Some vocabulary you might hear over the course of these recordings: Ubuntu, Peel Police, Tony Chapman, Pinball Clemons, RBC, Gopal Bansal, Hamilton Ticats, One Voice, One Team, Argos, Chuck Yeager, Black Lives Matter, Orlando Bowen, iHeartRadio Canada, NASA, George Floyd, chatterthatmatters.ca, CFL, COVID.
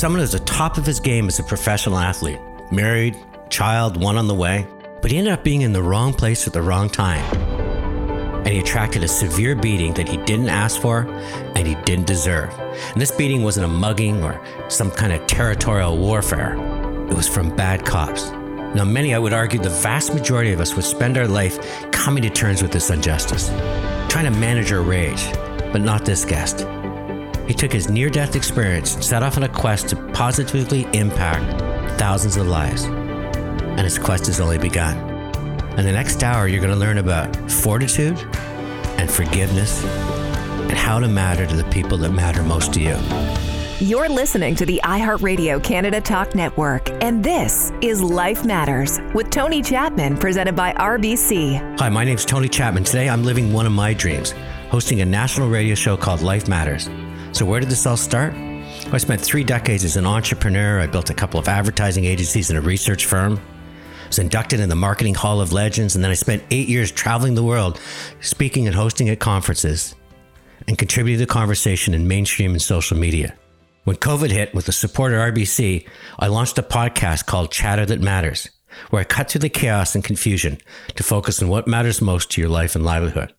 Someone who's at the top of his game as a professional athlete, married, child, one on the way, but he ended up being in the wrong place at the wrong time. And he attracted a severe beating that he didn't ask for and he didn't deserve. And this beating wasn't a mugging or some kind of territorial warfare. It was from bad cops. Now, many, I would argue, the vast majority of us would spend our life coming to terms with this injustice, trying to manage our rage, but not this guest. He took his near-death experience and set off on a quest to positively impact thousands of lives. And his quest has only begun. In the next hour, you're going to learn about fortitude and forgiveness and how to matter to the people that matter most to you. You're listening to the iHeartRadio Canada Talk Network, and this is Life Matters with Tony Chapman, presented by RBC. Hi, my name's Tony Chapman. Today, I'm living one of my dreams, hosting a national radio show called Life Matters. So where did this all start? I spent 3 decades as an entrepreneur. I built a couple of advertising agencies and a research firm. I was inducted in the Marketing Hall of Legends, and then I spent 8 years traveling the world, speaking and hosting at conferences, and contributed to the conversation in mainstream and social media. When COVID hit, with the support of RBC, I launched a podcast called Chatter That Matters, where I cut through the chaos and confusion to focus on what matters most to your life and livelihood.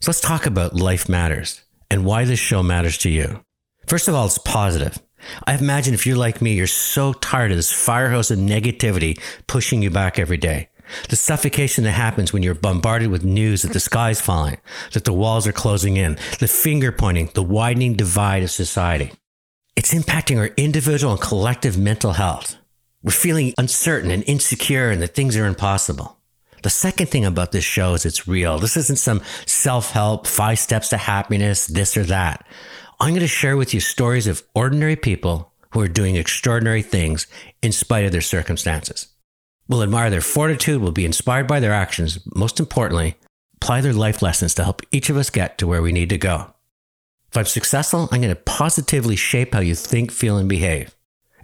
So let's talk about Life Matters and why this show matters to you. First of all, it's positive. I imagine if you're like me, you're so tired of this firehouse of negativity pushing you back every day. The suffocation that happens when you're bombarded with news that the sky's falling, that the walls are closing in, the finger pointing, the widening divide of society. It's impacting our individual and collective mental health. We're feeling uncertain and insecure and that things are impossible. The second thing about this show is it's real. This isn't some self-help, 5 steps to happiness, this or that. I'm going to share with you stories of ordinary people who are doing extraordinary things in spite of their circumstances. We'll admire their fortitude, we'll be inspired by their actions, most importantly, apply their life lessons to help each of us get to where we need to go. If I'm successful, I'm going to positively shape how you think, feel, and behave.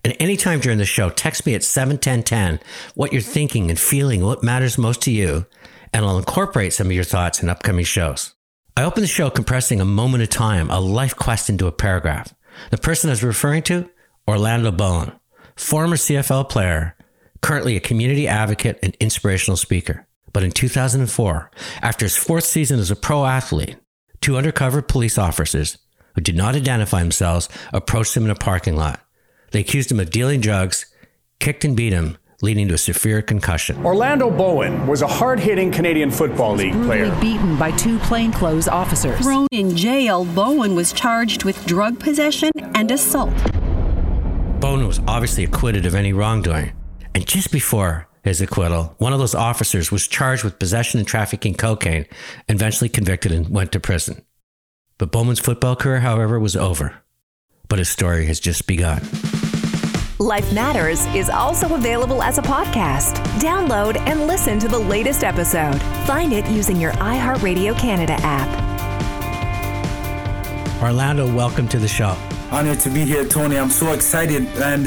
And anytime during the show, text me at 71010 what you're thinking and feeling, what matters most to you, and I'll incorporate some of your thoughts in upcoming shows. I open the show compressing a moment of time, a life quest into a paragraph. The person I was referring to, Orlando Bowen, former CFL player, currently a community advocate and inspirational speaker. But in 2004, after his 4th season as a pro athlete, 2 undercover police officers who did not identify themselves approached him in a parking lot. They accused him of dealing drugs, kicked and beat him, leading to a severe concussion. Orlando Bowen was a hard-hitting Canadian Football League player. Brutally beaten by 2 plainclothes officers. Thrown in jail, Bowen was charged with drug possession and assault. Bowen was obviously acquitted of any wrongdoing. And just before his acquittal, one of those officers was charged with possession and trafficking cocaine and eventually convicted and went to prison. But Bowman's football career, however, was over. But his story has just begun. Life Matters is also available as a podcast. Download and listen to the latest episode. Find it using your iHeartRadio Canada app. Orlando, welcome to the show. Honored to be here, Tony. I'm so excited. And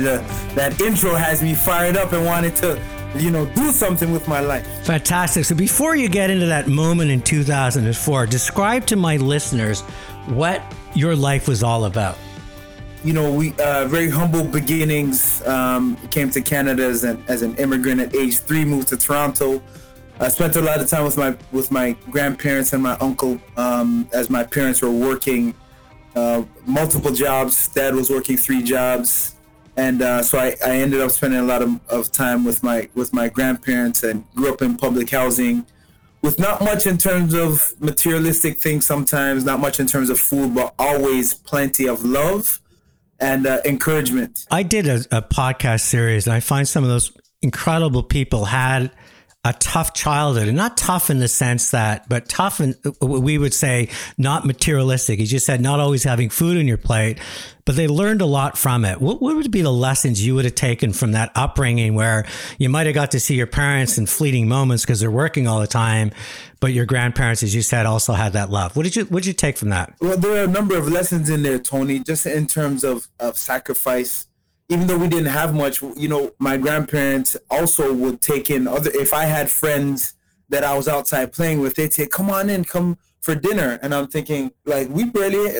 that intro has me fired up and wanted to do something with my life. Fantastic. So before you get into that moment in 2004, describe to my listeners what your life was all about. We very humble beginnings. Came to Canada as an immigrant at age 3, moved to Toronto. I spent a lot of time with my grandparents and my uncle as my parents were working multiple jobs. Dad was working 3 jobs. And so I ended up spending a lot of time with my grandparents and grew up in public housing with not much in terms of materialistic things sometimes, not much in terms of food, but always plenty of love and encouragement. I did a podcast series, and I find some of those incredible people had a tough childhood, and not tough in the sense that, but tough in, we would say, not materialistic. As you said, not always having food on your plate, but they learned a lot from it. What would be the lessons you would have taken from that upbringing where you might've got to see your parents in fleeting moments because they're working all the time, but your grandparents, as you said, also had that love. What did you take from that? Well, there are a number of lessons in there, Tony, just in terms of sacrifice. Even though we didn't have much, my grandparents also would take in if I had friends that I was outside playing with, they'd say, come on in, come for dinner, and I'm thinking, like, we barely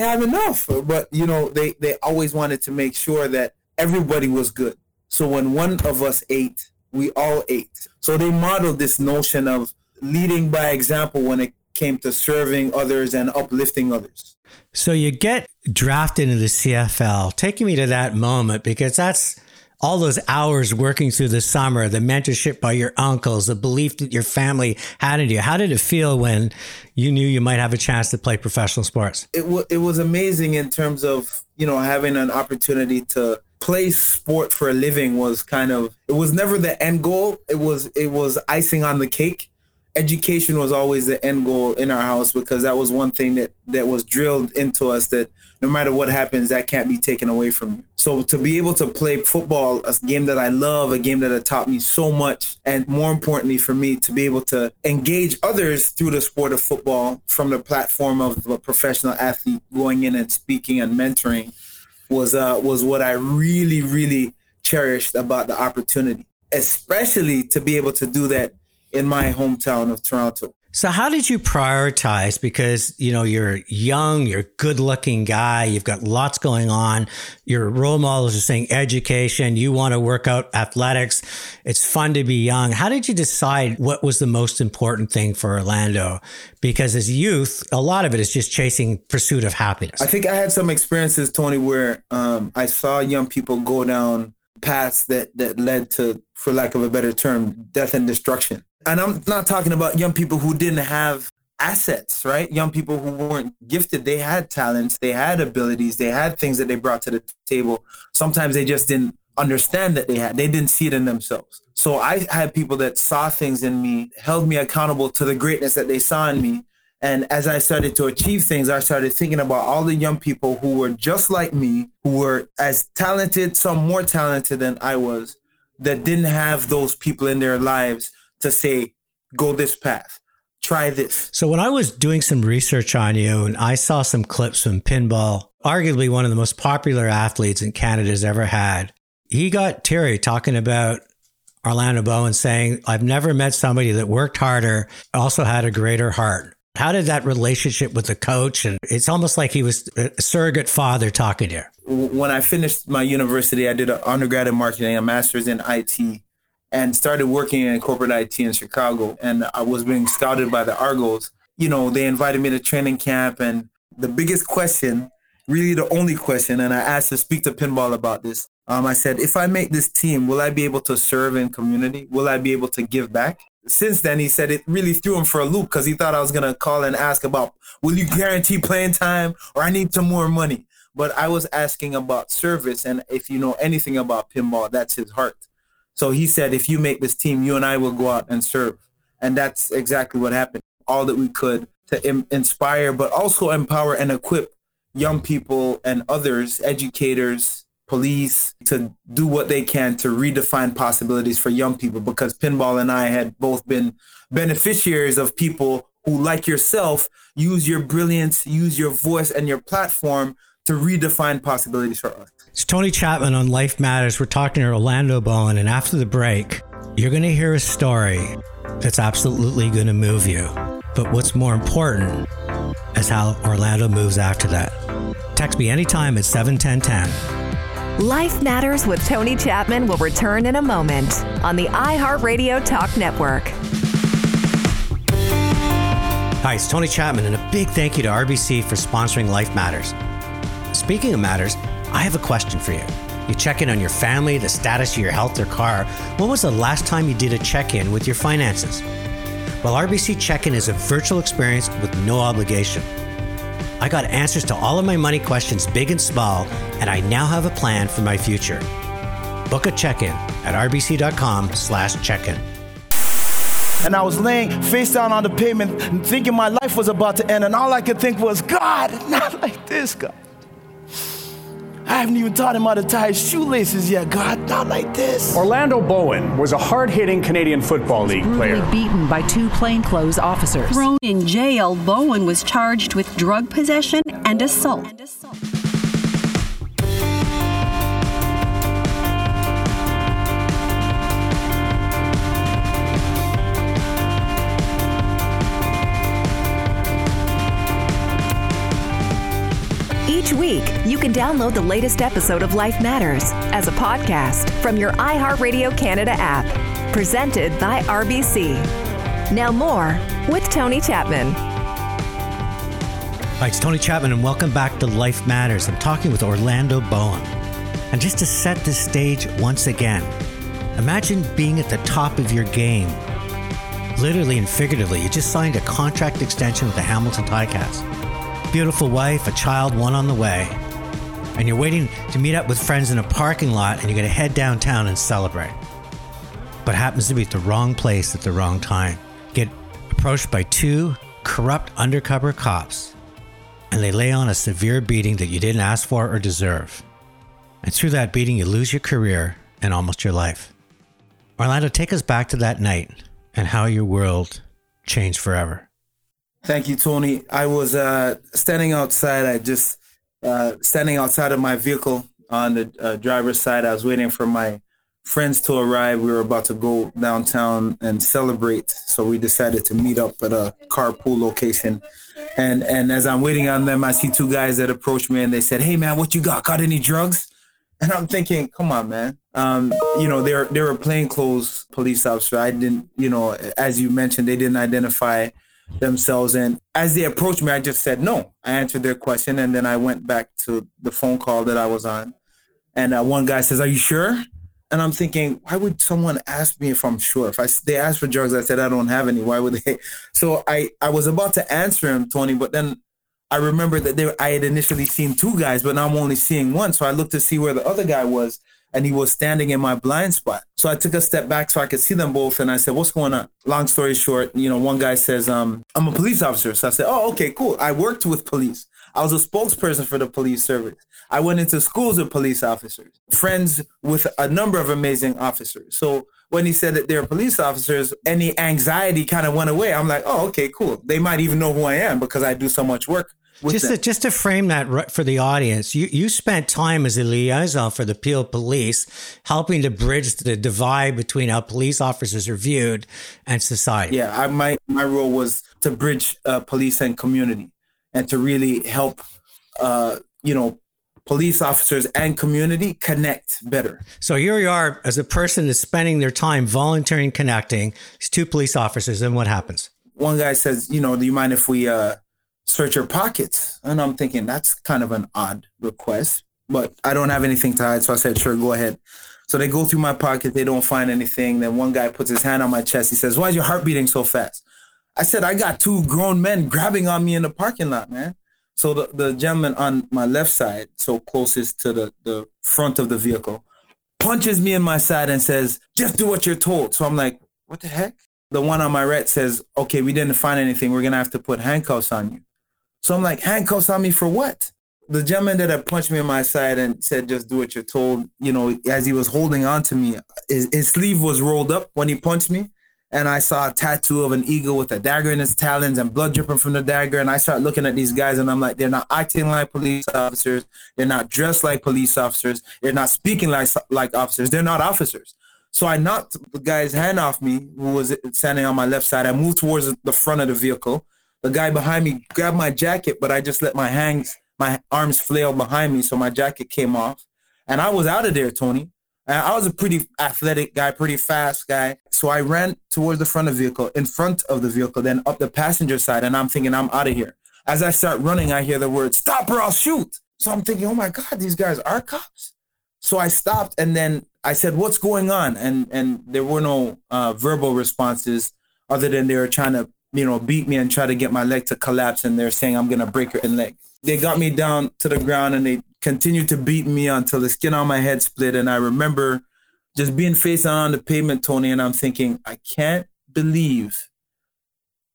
have enough. But you know, they always wanted to make sure that everybody was good. So when one of us ate, we all ate. So they modeled this notion of leading by example when it came to serving others and uplifting others. So you get drafted into the CFL. Taking me to that moment, because that's all those hours working through the summer, the mentorship by your uncles, the belief that your family had in you. How did it feel when you knew you might have a chance to play professional sports? It was amazing in terms of, you know, having an opportunity to play sport for a living. Was kind of, it was never the end goal. It was icing on the cake. Education was always the end goal in our house, because that was one thing that was drilled into us, that no matter what happens, that can't be taken away from you. So to be able to play football, a game that I love, a game that had taught me so much, and more importantly for me, to be able to engage others through the sport of football from the platform of a professional athlete, going in and speaking and mentoring, was what I really, really cherished about the opportunity, especially to be able to do that in my hometown of Toronto. So how did you prioritize? Because, you know, you're young, you're a good looking guy, you've got lots going on. Your role models are saying education, you want to work out athletics. It's fun to be young. How did you decide what was the most important thing for Orlando? Because as youth, a lot of it is just chasing pursuit of happiness. I think I had some experiences, Tony, where I saw young people go down paths that led to, for lack of a better term, death and destruction. And I'm not talking about young people who didn't have assets, right? Young people who weren't gifted. They had talents, they had abilities, they had things that they brought to the table. Sometimes they just didn't understand that they had. They didn't see it in themselves. So I had people that saw things in me, held me accountable to the greatness that they saw in me. And as I started to achieve things, I started thinking about all the young people who were just like me, who were as talented, some more talented than I was, that didn't have those people in their lives to say, go this path, try this. So when I was doing some research on you, and I saw some clips from Pinball, arguably one of the most popular athletes in Canada's ever had, he got teary talking about Orlando Bowen, saying, I've never met somebody that worked harder, also had a greater heart. How did that relationship with the coach? And it's almost like he was a surrogate father talking to you. When I finished my university, I did an undergrad in marketing, a master's in IT, and started working in corporate IT in Chicago. And I was being scouted by the Argos. You know, they invited me to training camp. And the biggest question, really the only question, and I asked to speak to Pinball about this. I said, if I make this team, will I be able to serve in community? Will I be able to give back? Since then, he said it really threw him for a loop, because he thought I was going to call and ask about, will you guarantee playing time, or I need some more money? But I was asking about service, and if you know anything about Pinball, that's his heart. So he said, if you make this team, you and I will go out and serve. And that's exactly what happened. All that we could to inspire, but also empower and equip young people and others, educators, police, to do what they can to redefine possibilities for young people, because Pinball and I had both been beneficiaries of people who, like yourself, use your brilliance, use your voice and your platform to redefine possibilities for us. It's Tony Chapman on Life Matters. We're talking to Orlando Bowen, and after the break, you're going to hear a story that's absolutely going to move you. But what's more important is how Orlando moves after that. Text me anytime at 71010. Life Matters with Tony Chapman will return in a moment on the iHeartRadio Talk Network. Hi, it's Tony Chapman, and a big thank you to RBC for sponsoring Life Matters. Speaking of matters, I have a question for you. You check in on your family, the status of your health or car. When was the last time you did a check-in with your finances? Well, RBC Check-In is a virtual experience with no obligation. I got answers to all of my money questions, big and small, and I now have a plan for my future. Book a check-in at rbc.com/check-in. And I was laying face down on the pavement and thinking my life was about to end, and all I could think was, God, not like this, God. I haven't even taught him how to tie his shoelaces yet, God, not like this. Orlando Bowen was a hard-hitting Canadian Football League player. Brutally beaten by two plainclothes officers. Thrown in jail, Bowen was charged with drug possession and assault. Each week, you can download the latest episode of Life Matters as a podcast from your iHeartRadio Canada app. Presented by RBC. Now more with Tony Chapman. Hi, it's Tony Chapman, and welcome back to Life Matters. I'm talking with Orlando Bowen. And just to set the stage once again, imagine being at the top of your game. Literally and figuratively, you just signed a contract extension with the Hamilton Ticats. Beautiful wife, a child, one on the way. And you're waiting to meet up with friends in a parking lot, and you're going to head downtown and celebrate. But happens to be at the wrong place at the wrong time. Get approached by two corrupt undercover cops, and they lay on a severe beating that you didn't ask for or deserve. And through that beating, you lose your career and almost your life. Orlando, take us back to that night and how your world changed forever. Thank you, Tony. I was standing outside. I just standing outside of my vehicle on the driver's side. I was waiting for my friends to arrive. We were about to go downtown and celebrate. So we decided to meet up at a carpool location. And as I'm waiting on them, I see two guys that approached me and they said, "Hey man, what you got? Got any drugs?" And I'm thinking, come on, man. You know, they were plainclothes police officer. I didn't, you know, as you mentioned, they didn't identify themselves. And as they approached me, I just said no. I answered their question. And then I went back to the phone call that I was on. And one guy says, "Are you sure?" And I'm thinking, why would someone ask me if I'm sure? If they asked for drugs, I said, I don't have any. Why would they? So I was about to answer him, Tony, but then I remembered that I had initially seen two guys, but now I'm only seeing one. So I looked to see where the other guy was, and he was standing in my blind spot. So I took a step back so I could see them both, and I said, "What's going on?" Long story short, you know, one guy says, "I'm a police officer." So I said, "Oh, okay, cool. I worked with police. I was a spokesperson for the police service. I went into schools with police officers, friends with a number of amazing officers." So when he said that they're police officers, any anxiety kind of went away. I'm like, oh, okay, cool. They might even know who I am because I do so much work with them. Just to frame that for the audience, you spent time as a liaison for the Peel Police, helping to bridge the divide between how police officers are viewed and society. Yeah, my role was to bridge police and community, and to really help, you know, police officers and community connect better. So here you are as a person that's spending their time volunteering, connecting these two police officers. And what happens? One guy says, you know, "Do you mind if we search your pockets?" And I'm thinking, that's kind of an odd request, but I don't have anything to hide. So I said, sure, go ahead. So they go through my pocket. They don't find anything. Then one guy puts his hand on my chest. He says, "Why is your heart beating so fast?" I said, "I got two grown men grabbing on me in the parking lot, man." So the gentleman on my left side, so closest to the front of the vehicle, punches me in my side and says, "Just do what you're told." So I'm like, what the heck? The one on my right says, "Okay, we didn't find anything. We're going to have to put handcuffs on you." So I'm like, handcuffs on me for what? The gentleman that had punched me in my side and said, "Just do what you're told," you know, as he was holding on to me, his sleeve was rolled up when he punched me. And I saw a tattoo of an eagle with a dagger in his talons and blood dripping from the dagger. And I started looking at these guys and I'm like, they're not acting like police officers. They're not dressed like police officers. They're not speaking like officers. They're not officers. So I knocked the guy's hand off me, who was standing on my left side. I moved towards the front of the vehicle. The guy behind me grabbed my jacket, but I just let my arms flail behind me. So my jacket came off and I was out of there, Tony. I was a pretty athletic guy, pretty fast guy. So I ran towards the front of the vehicle, then up the passenger side. And I'm thinking, I'm out of here. As I start running, I hear the word, "Stop or I'll shoot." So I'm thinking, oh my God, these guys are cops. So I stopped and then I said, "What's going on?" And there were no verbal responses other than they were trying to, you know, beat me and try to get my leg to collapse. And they're saying, "I'm going to break your leg." They got me down to the ground and they continued to beat me until the skin on my head split. And I remember just being face down on the pavement, Tony, and I'm thinking, I can't believe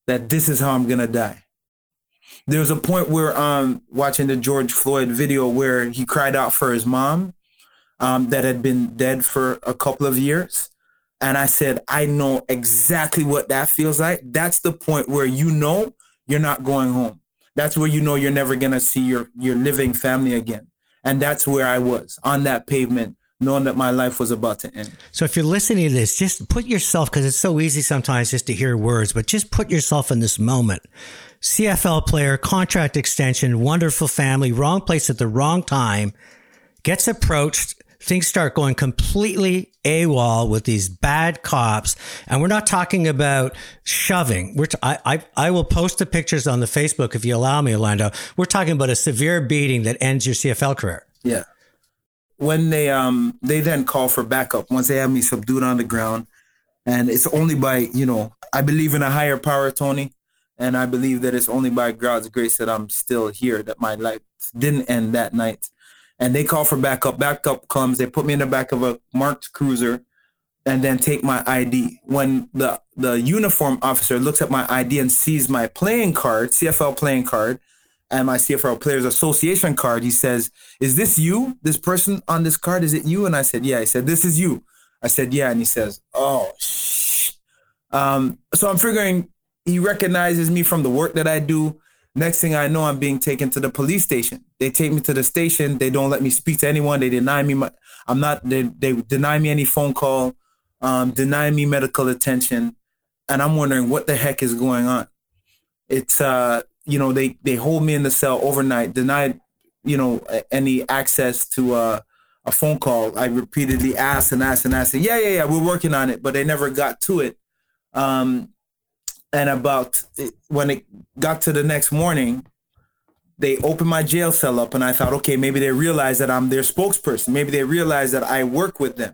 that this is how I'm going to die. There was a point where watching the George Floyd video where he cried out for his mom that had been dead for a couple of years. And I said, I know exactly what that feels like. That's the point where you know you're not going home. That's where you know you're never going to see your living family again. And that's where I was, on that pavement, knowing that my life was about to end. So if you're listening to this, just put yourself, because it's so easy sometimes just to hear words, but just put yourself in this moment. CFL player, contract extension, wonderful family, wrong place at the wrong time, gets approached. Things start going completely AWOL with these bad cops. And we're not talking about shoving. I will post the pictures on the Facebook if you allow me, Orlando. We're talking about a severe beating that ends your CFL career. Yeah. When they then call for backup, once they have me subdued on the ground. And it's only by, I believe in a higher power, Tony. And I believe that it's only by God's grace that I'm still here, that my life didn't end that night. And they call for backup. Backup comes. They put me in the back of a marked cruiser and then take my ID. When the uniform officer looks at my ID and sees my playing card, CFL playing card, and my CFL Players Association card, he says, "Is this you? This person on this card, is it you?" And I said, "Yeah." He said, "This is you." I said, "Yeah." And he says, "Oh, shh." So I'm figuring he recognizes me from the work that I do. Next thing I know, I'm being taken to the police station. They take me to the station. They don't let me speak to anyone. They deny me. They deny me any phone call, deny me medical attention. And I'm wondering what the heck is going on. It's, they hold me in the cell overnight, denied, any access to a phone call. I repeatedly asked. Yeah, we're working on it, but they never got to it. And about when it got to the next morning, they opened my jail cell up, and I thought, okay, maybe they realize that I'm their spokesperson. Maybe they realize that I work with them.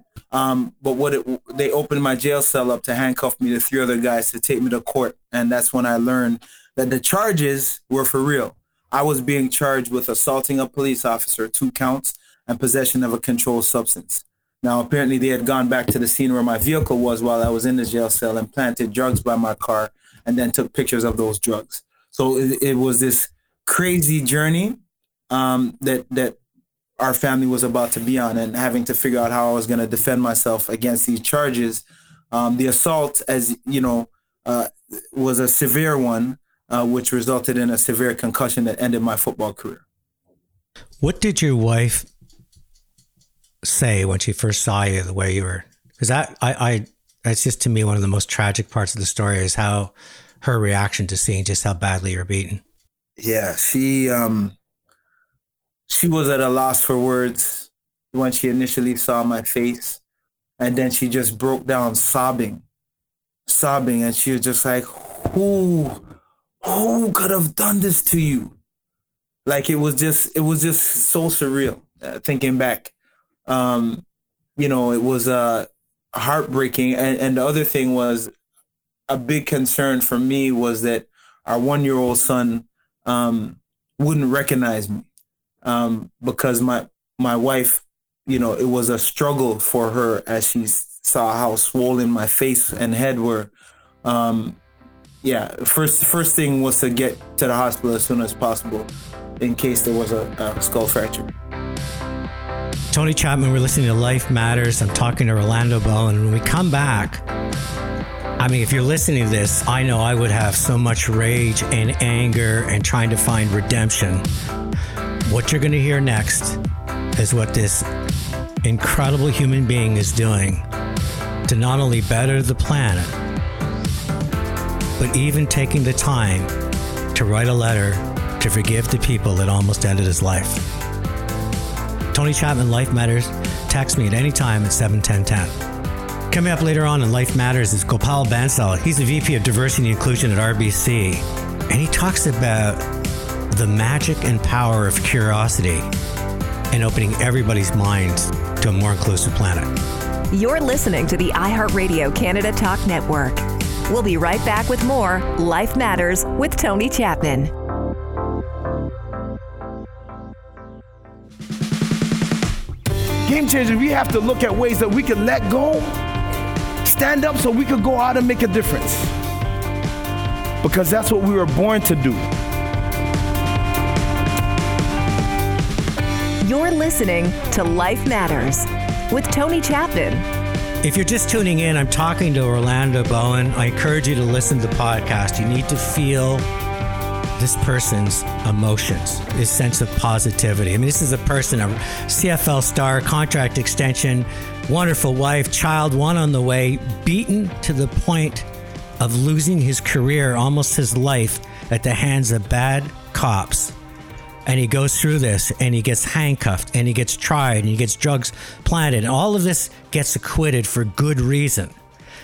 But they opened my jail cell up to handcuff me to three other guys to take me to court. And that's when I learned that the charges were for real. I was being charged with assaulting a police officer, 2 counts, and possession of a controlled substance. Now, apparently they had gone back to the scene where my vehicle was while I was in the jail cell and planted drugs by my car and then took pictures of those drugs. So it was this crazy journey that our family was about to be on, and having to figure out how I was going to defend myself against these charges. The assault, as you know, was a severe one, which resulted in a severe concussion that ended my football career. What did your wife say when she first saw you, the way you were? Because that's just, to me, one of the most tragic parts of the story is how her reaction to seeing just how badly you're beaten. Yeah, she was at a loss for words when she initially saw my face, and then she just broke down sobbing, and she was just like, who could have done this to you? Like, it was just so surreal, thinking back. It was heartbreaking, and the other thing was, a big concern for me was that our 1-year-old son wouldn't recognize me, because my wife, it was a struggle for her as she saw how swollen my face and head were. First thing was to get to the hospital as soon as possible in case there was a skull fracture. Tony Chapman, we're listening to Life Matters. I'm talking to Orlando Bowen, and when we come back, I mean, if you're listening to this, I know I would have so much rage and anger and trying to find redemption. What you're going to hear next is what this incredible human being is doing to not only better the planet, but even taking the time to write a letter to forgive the people that almost ended his life. Tony Chapman, Life Matters. Text me at any time at 71010. Coming up later on in Life Matters is Gopal Bansal. He's the VP of Diversity and Inclusion at RBC. And he talks about the magic and power of curiosity and opening everybody's minds to a more inclusive planet. You're listening to the iHeartRadio Canada Talk Network. We'll be right back with more Life Matters with Tony Chapman. Game changer, we have to look at ways that we can let go, stand up, so we could go out and make a difference, because that's what we were born to do. You're listening to Life Matters with Tony Chapman. If you're just tuning in, I'm talking to Orlando Bowen. I encourage you to listen to the podcast. You need to feel this person's emotions, his sense of positivity. I mean, this is a person, a CFL star, contract extension, wonderful wife, child, one on the way, beaten to the point of losing his career, almost his life, at the hands of bad cops. And he goes through this, and he gets handcuffed, and he gets tried, and he gets drugs planted. And all of this gets acquitted for good reason.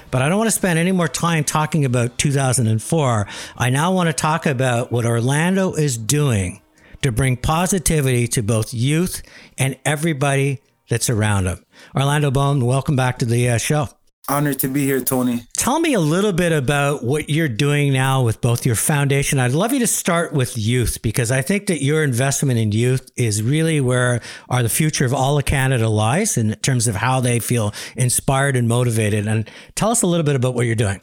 But I don't want to spend any more time talking about 2004. I now want to talk about what Orlando is doing to bring positivity to both youth and everybody that's around them. Orlando Bowen, welcome back to the show. Honored to be here, Tony. Tell me a little bit about what you're doing now with both your foundation. I'd love you to start with youth, because I think that your investment in youth is really where the future of all of Canada lies in terms of how they feel inspired and motivated. And tell us a little bit about what you're doing.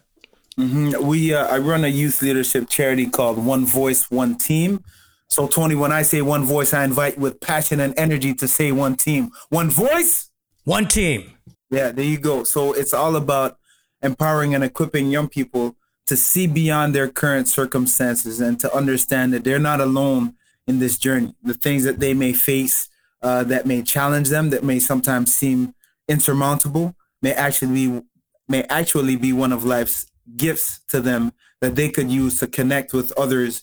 Mm-hmm. I run a youth leadership charity called One Voice, One Team. So, Tony, when I say one voice, I invite with passion and energy to say one team. One voice, one team. Yeah, there you go. So it's all about empowering and equipping young people to see beyond their current circumstances and to understand that they're not alone in this journey. The things that they may face that may challenge them, that may sometimes seem insurmountable, may actually be one of life's gifts to them that they could use to connect with others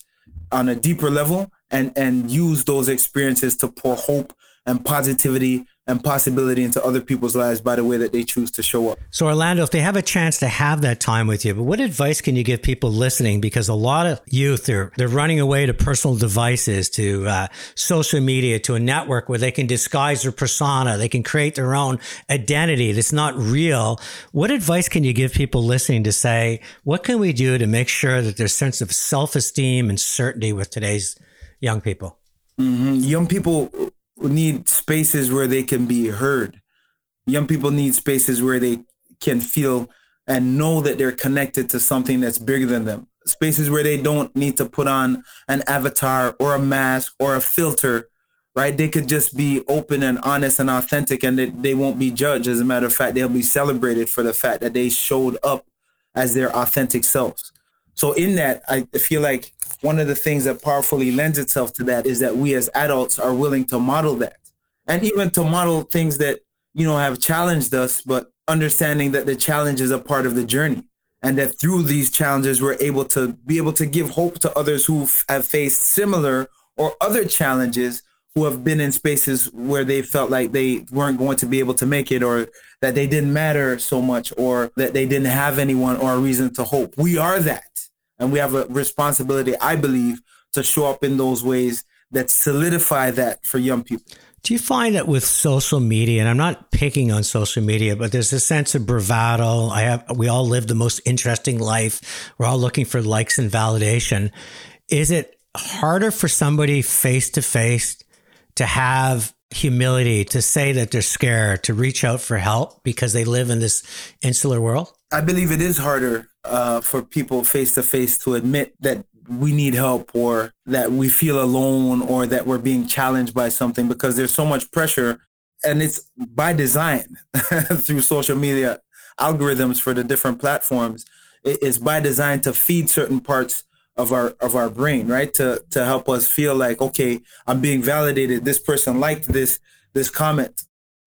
on a deeper level and use those experiences to pour hope and positivity and possibility into other people's lives by the way that they choose to show up. So Orlando, if they have a chance to have that time with you, but what advice can you give people listening? Because a lot of youth, they're running away to personal devices, to social media, to a network where they can disguise their persona. They can create their own identity that's not real. What advice can you give people listening to say, what can we do to make sure that their sense of self-esteem and certainty with today's young people? Mm-hmm. Young people need spaces where they can be heard. Young people need spaces where they can feel and know that they're connected to something that's bigger than them. Spaces where they don't need to put on an avatar or a mask or a filter, right? They could just be open and honest and authentic, and they won't be judged. As a matter of fact, they'll be celebrated for the fact that they showed up as their authentic selves. So in that, I feel like one of the things that powerfully lends itself to that is that we as adults are willing to model that, and even to model things that, you know, have challenged us, but understanding that the challenge is a part of the journey and that through these challenges, we're able to give hope to others who have faced similar or other challenges, who have been in spaces where they felt like they weren't going to be able to make it, or that they didn't matter so much, or that they didn't have anyone or a reason to hope. We are that. And we have a responsibility, I believe, to show up in those ways that solidify that for young people. Do you find that with social media, and I'm not picking on social media, but there's a sense of bravado. We all live the most interesting life. We're all looking for likes and validation. Is it harder for somebody face to face to have humility, to say that they're scared, to reach out for help because they live in this insular world? I believe it is harder for people face to face to admit that we need help, or that we feel alone, or that we're being challenged by something, because there's so much pressure, and it's by design through social media algorithms for the different platforms. It's by design to feed certain parts of our brain, right? To help us feel like, okay, I'm being validated. This person liked this comment.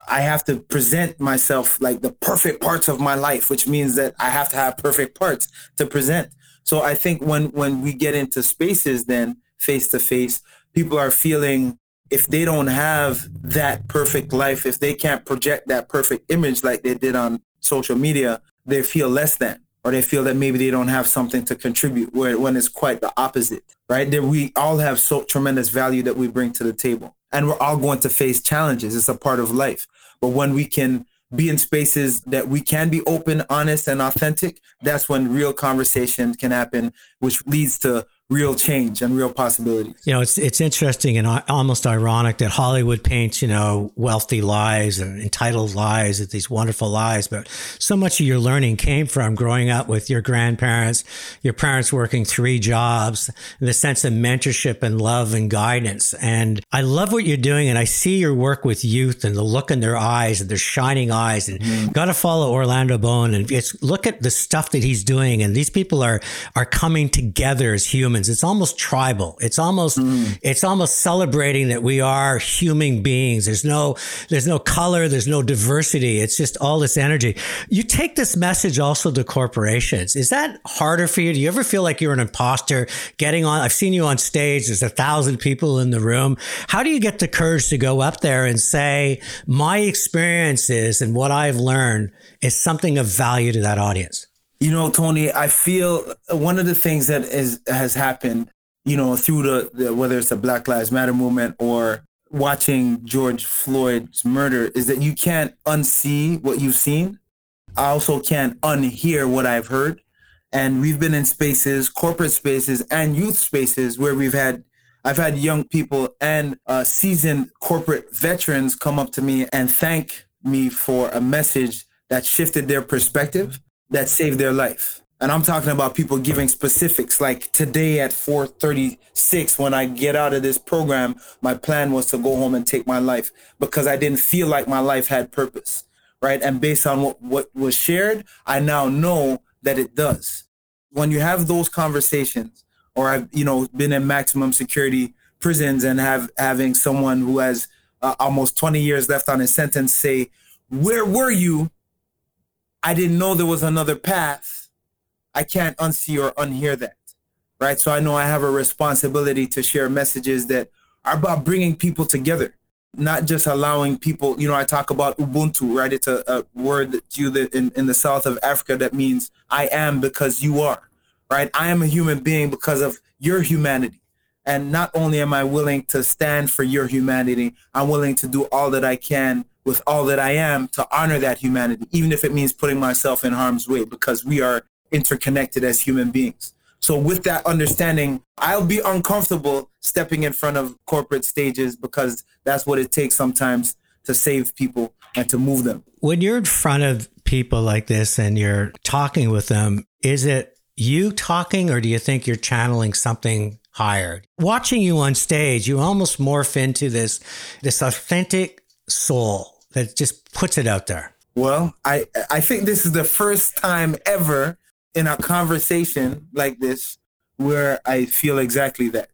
I have to present myself like the perfect parts of my life, which means that I have to have perfect parts to present. So I think when we get into spaces, then face to face, people are feeling if they don't have that perfect life, if they can't project that perfect image like they did on social media, they feel less than, or they feel that maybe they don't have something to contribute, when it's quite the opposite, right? That we all have so tremendous value that we bring to the table. And we're all going to face challenges. It's a part of life. But when we can be in spaces that we can be open, honest, and authentic, that's when real conversation can happen, which leads to real change and real possibilities. You know, it's interesting and almost ironic that Hollywood paints, you know, wealthy lives and entitled lives, these wonderful lives. But so much of your learning came from growing up with your grandparents, your parents working 3 jobs, the sense of mentorship and love and guidance. And I love what you're doing. And I see your work with youth and the look in their eyes and their shining eyes. And got to follow Orlando Bowen and look at the stuff that he's doing. And these people are coming together as humans. humans. It's almost tribal. It's almost celebrating that we are human beings. There's no color, there's no diversity. It's just all this energy. You take this message also to corporations. Is that harder for you? Do you ever feel like you're an imposter getting on? I've seen you on stage. There's 1,000 people in the room. How do you get the courage to go up there and say, my experiences and what I've learned is something of value to that audience? You know, Tony, I feel one of the things that has happened, you know, through the whether it's the Black Lives Matter movement or watching George Floyd's murder, is that you can't unsee what you've seen. I also can't unhear what I've heard. And we've been in spaces, corporate spaces and youth spaces where I've had young people and seasoned corporate veterans come up to me and thank me for a message that shifted their perspective, that saved their life. And I'm talking about people giving specifics, like today at 4:36, when I get out of this program, my plan was to go home and take my life because I didn't feel like my life had purpose, right? And based on what was shared, I now know that it does. When you have those conversations, or I've, you know, been in maximum security prisons and having someone who has almost 20 years left on his sentence say, where were you? I didn't know there was another path. I can't unsee or unhear that, right? So I know I have a responsibility to share messages that are about bringing people together, not just allowing people, you know, I talk about Ubuntu, right? It's a word that in the South of Africa that means I am because you are, right? I am a human being because of your humanity. And not only am I willing to stand for your humanity, I'm willing to do all that I can with all that I am to honor that humanity, even if it means putting myself in harm's way, because we are interconnected as human beings. So with that understanding, I'll be uncomfortable stepping in front of corporate stages because that's what it takes sometimes to save people and to move them. When you're in front of people like this and you're talking with them, is it you talking, or do you think you're channeling something higher? Watching you on stage, you almost morph into this authentic soul that just puts it out there. Well, I think this is the first time ever in a conversation like this where I feel exactly that.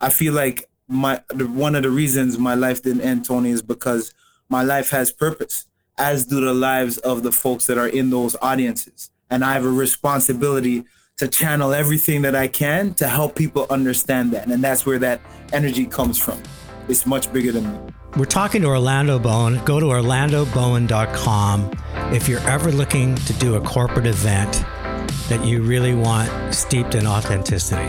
I feel like one of the reasons my life didn't end, Tony, is because my life has purpose, as do the lives of the folks that are in those audiences. And I have a responsibility to channel everything that I can to help people understand that. And that's where that energy comes from. It's much bigger than me. We're talking to Orlando Bowen. Go to orlandobowen.com. If you're ever looking to do a corporate event that you really want steeped in authenticity.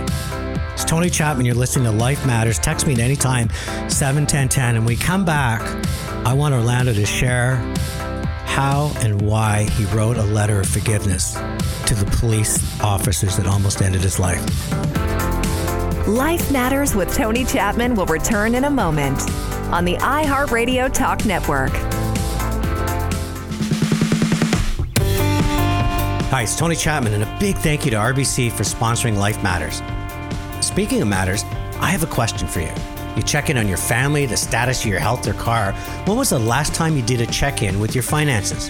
It's Tony Chapman. You're listening to Life Matters. Text me at any time, 71010. And we come back. I want Orlando to share how and why he wrote a letter of forgiveness to the police officers that almost ended his life. Life Matters with Tony Chapman will return in a moment on the iHeartRadio Talk Network. Hi, it's Tony Chapman, and a big thank you to RBC for sponsoring Life Matters. Speaking of matters, I have a question for you. You check in on your family, the status of your health or car. When was the last time you did a check-in with your finances?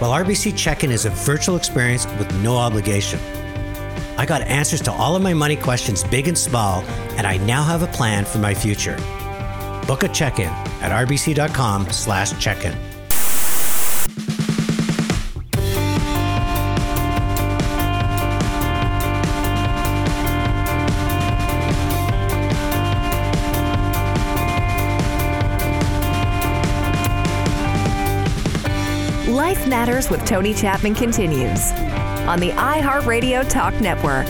Well, RBC Check-In is a virtual experience with no obligation. I got answers to all of my money questions, big and small, and I now have a plan for my future. Book a check-in at rbc.com/check-in. Life Matters with Tony Chapman continues on the iHeartRadio Talk Network.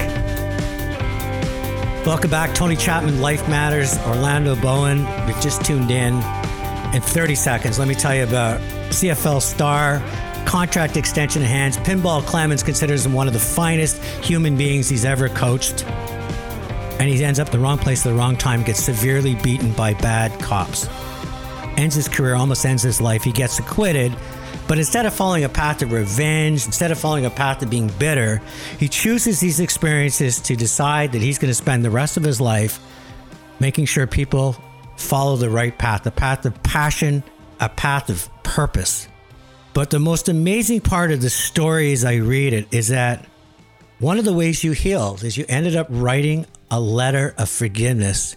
Welcome back, Tony Chapman, Life Matters, Orlando Bowen. You've just tuned in. In 30 seconds, let me tell you about CFL star, contract extension in hands. Pinball Clemons considers him one of the finest human beings he's ever coached. And he ends up the wrong place at the wrong time, gets severely beaten by bad cops. Ends his career, almost ends his life. He gets acquitted. But instead of following a path of revenge, instead of following a path of being bitter, he chooses these experiences to decide that he's going to spend the rest of his life making sure people follow the right path, a path of passion, a path of purpose. But the most amazing part of the story as I read it is that One of the ways you healed is you ended up writing a letter of forgiveness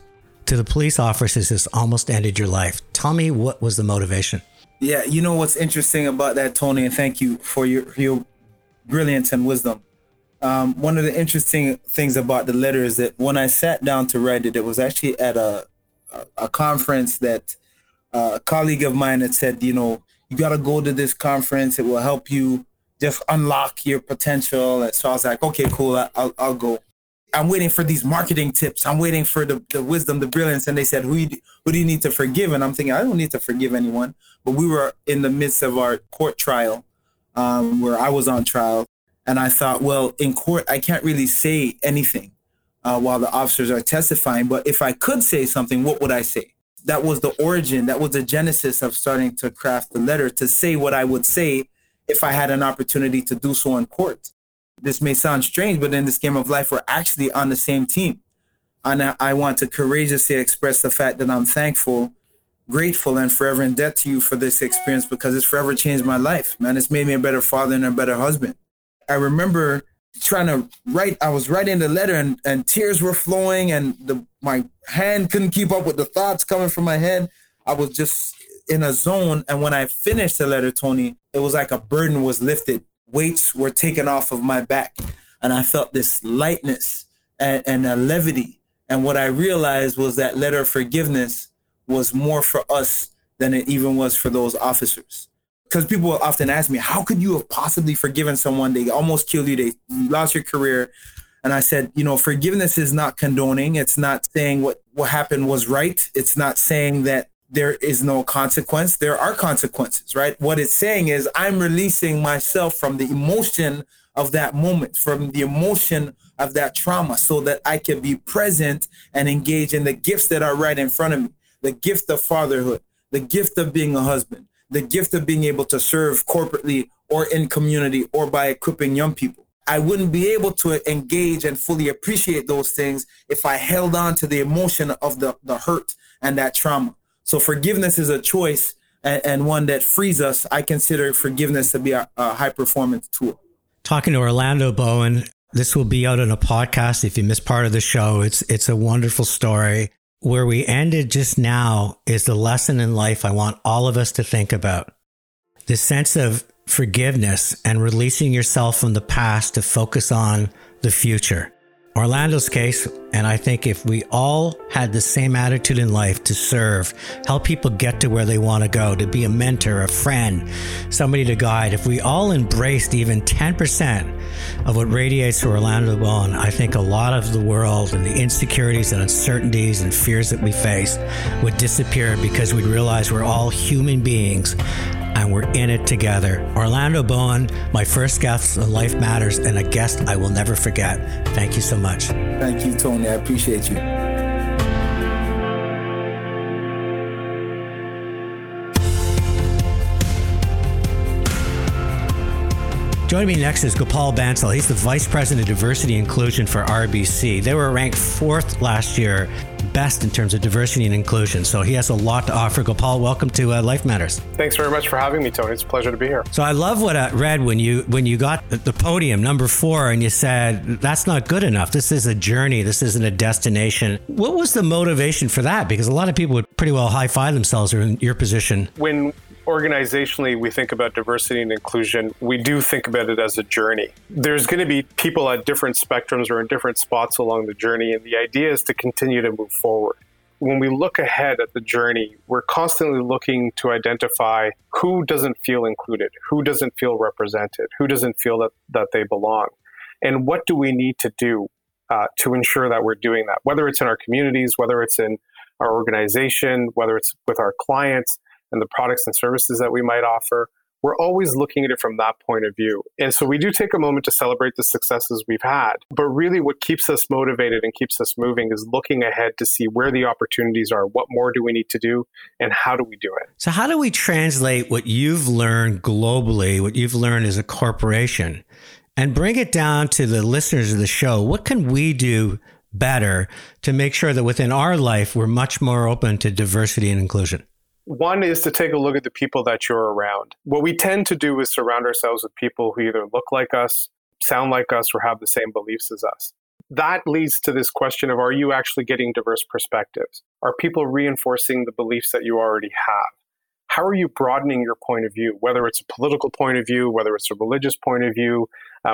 to the police officers that's almost ended your life. Tell me, what was the motivation? Yeah, you know what's interesting about that, Tony, and thank you for your brilliance and wisdom. One of the interesting things about the letter is that when I sat down to write it, it was actually at a conference that a colleague of mine had said, you know, you got to go to this conference. It will help you just unlock your potential. And so I was like, okay, cool, I'll go. I'm waiting for these marketing tips. I'm waiting for the wisdom, the brilliance. And they said, who do you need to forgive? And I'm thinking, I don't need to forgive anyone. But we were in the midst of our court trial where I was on trial. And I thought, well, in court, I can't really say anything while the officers are testifying. But if I could say something, what would I say? That was the origin. That was the genesis of starting to craft the letter, to say what I would say if I had an opportunity to do so in court. This may sound strange, but in this game of life, we're actually on the same team. And I want to courageously express the fact that I'm thankful, grateful, and forever in debt to you for this experience, because it's forever changed my life, man. It's made me a better father and a better husband. I remember trying to write, I was writing the letter and tears were flowing and my hand couldn't keep up with the thoughts coming from my head. I was just in a zone. And when I finished the letter, Tony, it was like a burden was lifted. Weights were taken off of my back. And I felt this lightness and a levity. And what I realized was that letter of forgiveness was more for us than it even was for those officers. Because people will often ask me, how could you have possibly forgiven someone? They almost killed you. They lost your career. And I said, you know, forgiveness is not condoning. It's not saying what happened was right. It's not saying that there is no consequence. There are consequences, right? What it's saying is I'm releasing myself from the emotion of that moment, from the emotion of that trauma, so that I can be present and engage in the gifts that are right in front of me, the gift of fatherhood, the gift of being a husband, the gift of being able to serve corporately or in community or by equipping young people. I wouldn't be able to engage and fully appreciate those things if I held on to the emotion of the hurt and that trauma. So forgiveness is a choice and one that frees us. I consider forgiveness to be a high-performance tool. Talking to Orlando Bowen, this will be out on a podcast if you miss part of the show. It's a wonderful story. Where we ended just now is the lesson in life I want all of us to think about. The sense of forgiveness and releasing yourself from the past to focus on the future. Orlando's case, and I think if we all had the same attitude in life to serve, help people get to where they want to go, to be a mentor, a friend, somebody to guide, if we all embraced even 10% of what radiates to Orlando Bowen, I think a lot of the world and the insecurities and uncertainties and fears that we face would disappear, because we'd realize we're all human beings and we're in it together. Orlando Bowen, my first guest on Life Matters, and a guest I will never forget. Thank you so much. Thank you, Tony. I appreciate you. Joining me next is Gopal Bansal. He's the Vice President of Diversity and Inclusion for RBC. They were ranked 4th last year, best in terms of diversity and inclusion. So he has a lot to offer. Gopal, welcome to Life Matters. Thanks very much for having me, Tony. It's a pleasure to be here. So I love what I read when you got the podium, number 4, and you said, that's not good enough. This is a journey. This isn't a destination. What was the motivation for that? Because a lot of people would pretty well high-five themselves in your position. When organizationally we think about diversity and inclusion, we do think about it as a journey. There's going to be people at different spectrums or in different spots along the journey, and the idea is to continue to move forward. When we look ahead at the journey, we're constantly looking to identify who doesn't feel included, who doesn't feel represented, who doesn't feel that they belong, and what do we need to do to ensure that we're doing that, whether it's in our communities, whether it's in our organization, whether it's with our clients and the products and services that we might offer. We're always looking at it from that point of view. And so we do take a moment to celebrate the successes we've had. But really what keeps us motivated and keeps us moving is looking ahead to see where the opportunities are, what more do we need to do, and how do we do it? So how do we translate what you've learned globally, what you've learned as a corporation, and bring it down to the listeners of the show? What can we do better to make sure that within our life, we're much more open to diversity and inclusion? One is to take a look at the people that you're around. What we tend to do is surround ourselves with people who either look like us, sound like us or have the same beliefs as us. That leads to this question of, are you actually getting diverse perspectives? Are people reinforcing the beliefs that you already have? How are you broadening your point of view, whether it's a political point of view, whether it's a religious point of view,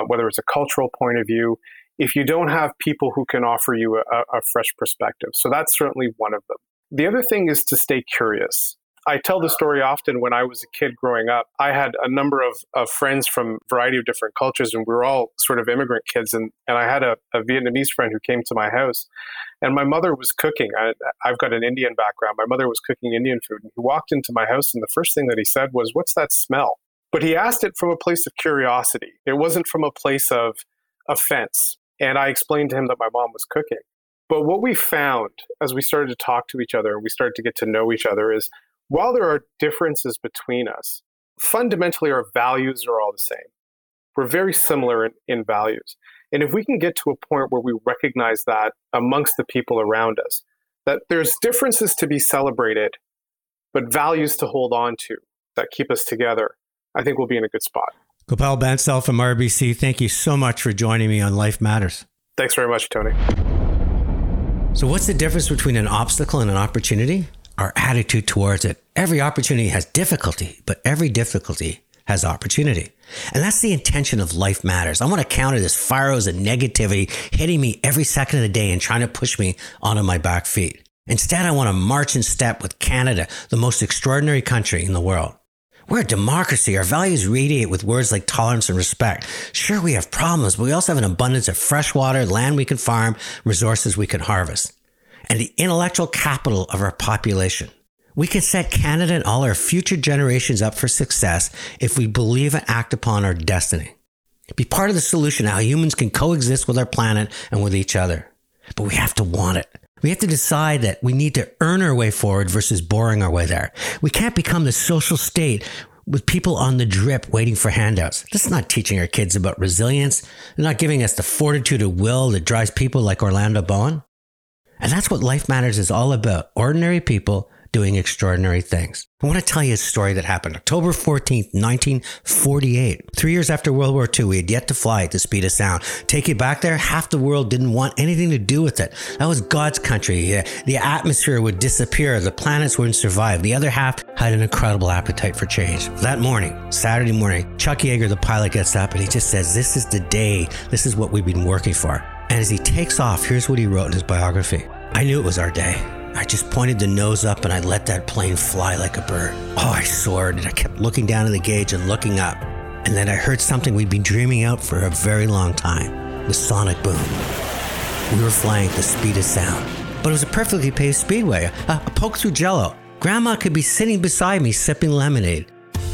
whether it's a cultural point of view, if you don't have people who can offer you a fresh perspective? So that's certainly one of them. The other thing is to stay curious. I tell the story often, when I was a kid growing up, I had a number of friends from a variety of different cultures, and we were all sort of immigrant kids. And I had a Vietnamese friend who came to my house, and my mother was cooking. I've got an Indian background. My mother was cooking Indian food, and he walked into my house, and the first thing that he said was, "What's that smell?" But he asked it from a place of curiosity. It wasn't from a place of offense. And I explained to him that my mom was cooking. But what we found as we started to talk to each other and we started to get to know each other is, while there are differences between us, fundamentally our values are all the same. We're very similar in values. And if we can get to a point where we recognize that amongst the people around us, that there's differences to be celebrated, but values to hold on to that keep us together, I think we'll be in a good spot. Gopal Bansal from RBC, thank you so much for joining me on Life Matters. Thanks very much, Tony. So what's the difference between an obstacle and an opportunity? Our attitude towards it. Every opportunity has difficulty, but every difficulty has opportunity. And that's the intention of Life Matters. I want to counter this pharos of negativity hitting me every second of the day and trying to push me onto my back feet. Instead, I want to march in step with Canada, the most extraordinary country in the world. We're a democracy. Our values radiate with words like tolerance and respect. Sure, we have problems, but we also have an abundance of fresh water, land we can farm, resources we can harvest, and the intellectual capital of our population. We can set Canada and all our future generations up for success if we believe and act upon our destiny. Be part of the solution, how humans can coexist with our planet and with each other. But we have to want it. We have to decide that we need to earn our way forward versus boring our way there. We can't become the social state with people on the drip waiting for handouts. This is not teaching our kids about resilience. They're not giving us the fortitude of will that drives people like Orlando Bowen. And that's what Life Matters is all about. Ordinary people doing extraordinary things. I want to tell you a story that happened October 14th, 1948. 3 years after World War II, we had yet to fly at the speed of sound. Take you back there, half the world didn't want anything to do with it. That was God's country. The atmosphere would disappear. The planets wouldn't survive. The other half had an incredible appetite for change. That morning, Saturday morning, Chuck Yeager, the pilot, gets up and he just says, "This is the day. This is what we've been working for." And as he takes off, here's what he wrote in his biography. "I knew it was our day. I just pointed the nose up and I let that plane fly like a bird. Oh, I soared and I kept looking down at the gauge and looking up. And then I heard something we'd been dreaming out for a very long time, the sonic boom. We were flying at the speed of sound, but it was a perfectly paced speedway, a poke through jello. Grandma could be sitting beside me sipping lemonade.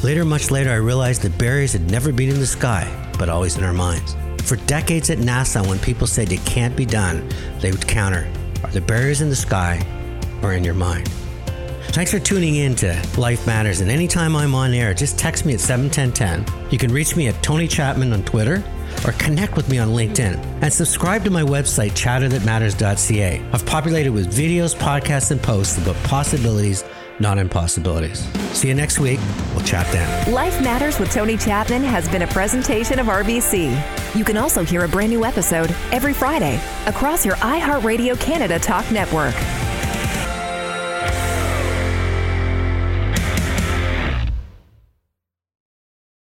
Later, much later, I realized that barriers had never been in the sky, but always in our minds. For decades at NASA, when people said it can't be done, they would counter, are the barriers in the sky or in your mind?" Thanks for tuning in to Life Matters, and anytime I'm on air, just text me at 71010. You can reach me at Tony Chapman on Twitter, or connect with me on LinkedIn, and subscribe to my website, chatterthatmatters.ca. I've populated with videos, podcasts, and posts about possibilities, not impossibilities. See you next week. We'll chat then. Life Matters with Tony Chapman has been a presentation of RBC. You can also hear a brand new episode every Friday across your iHeartRadio Canada Talk Network.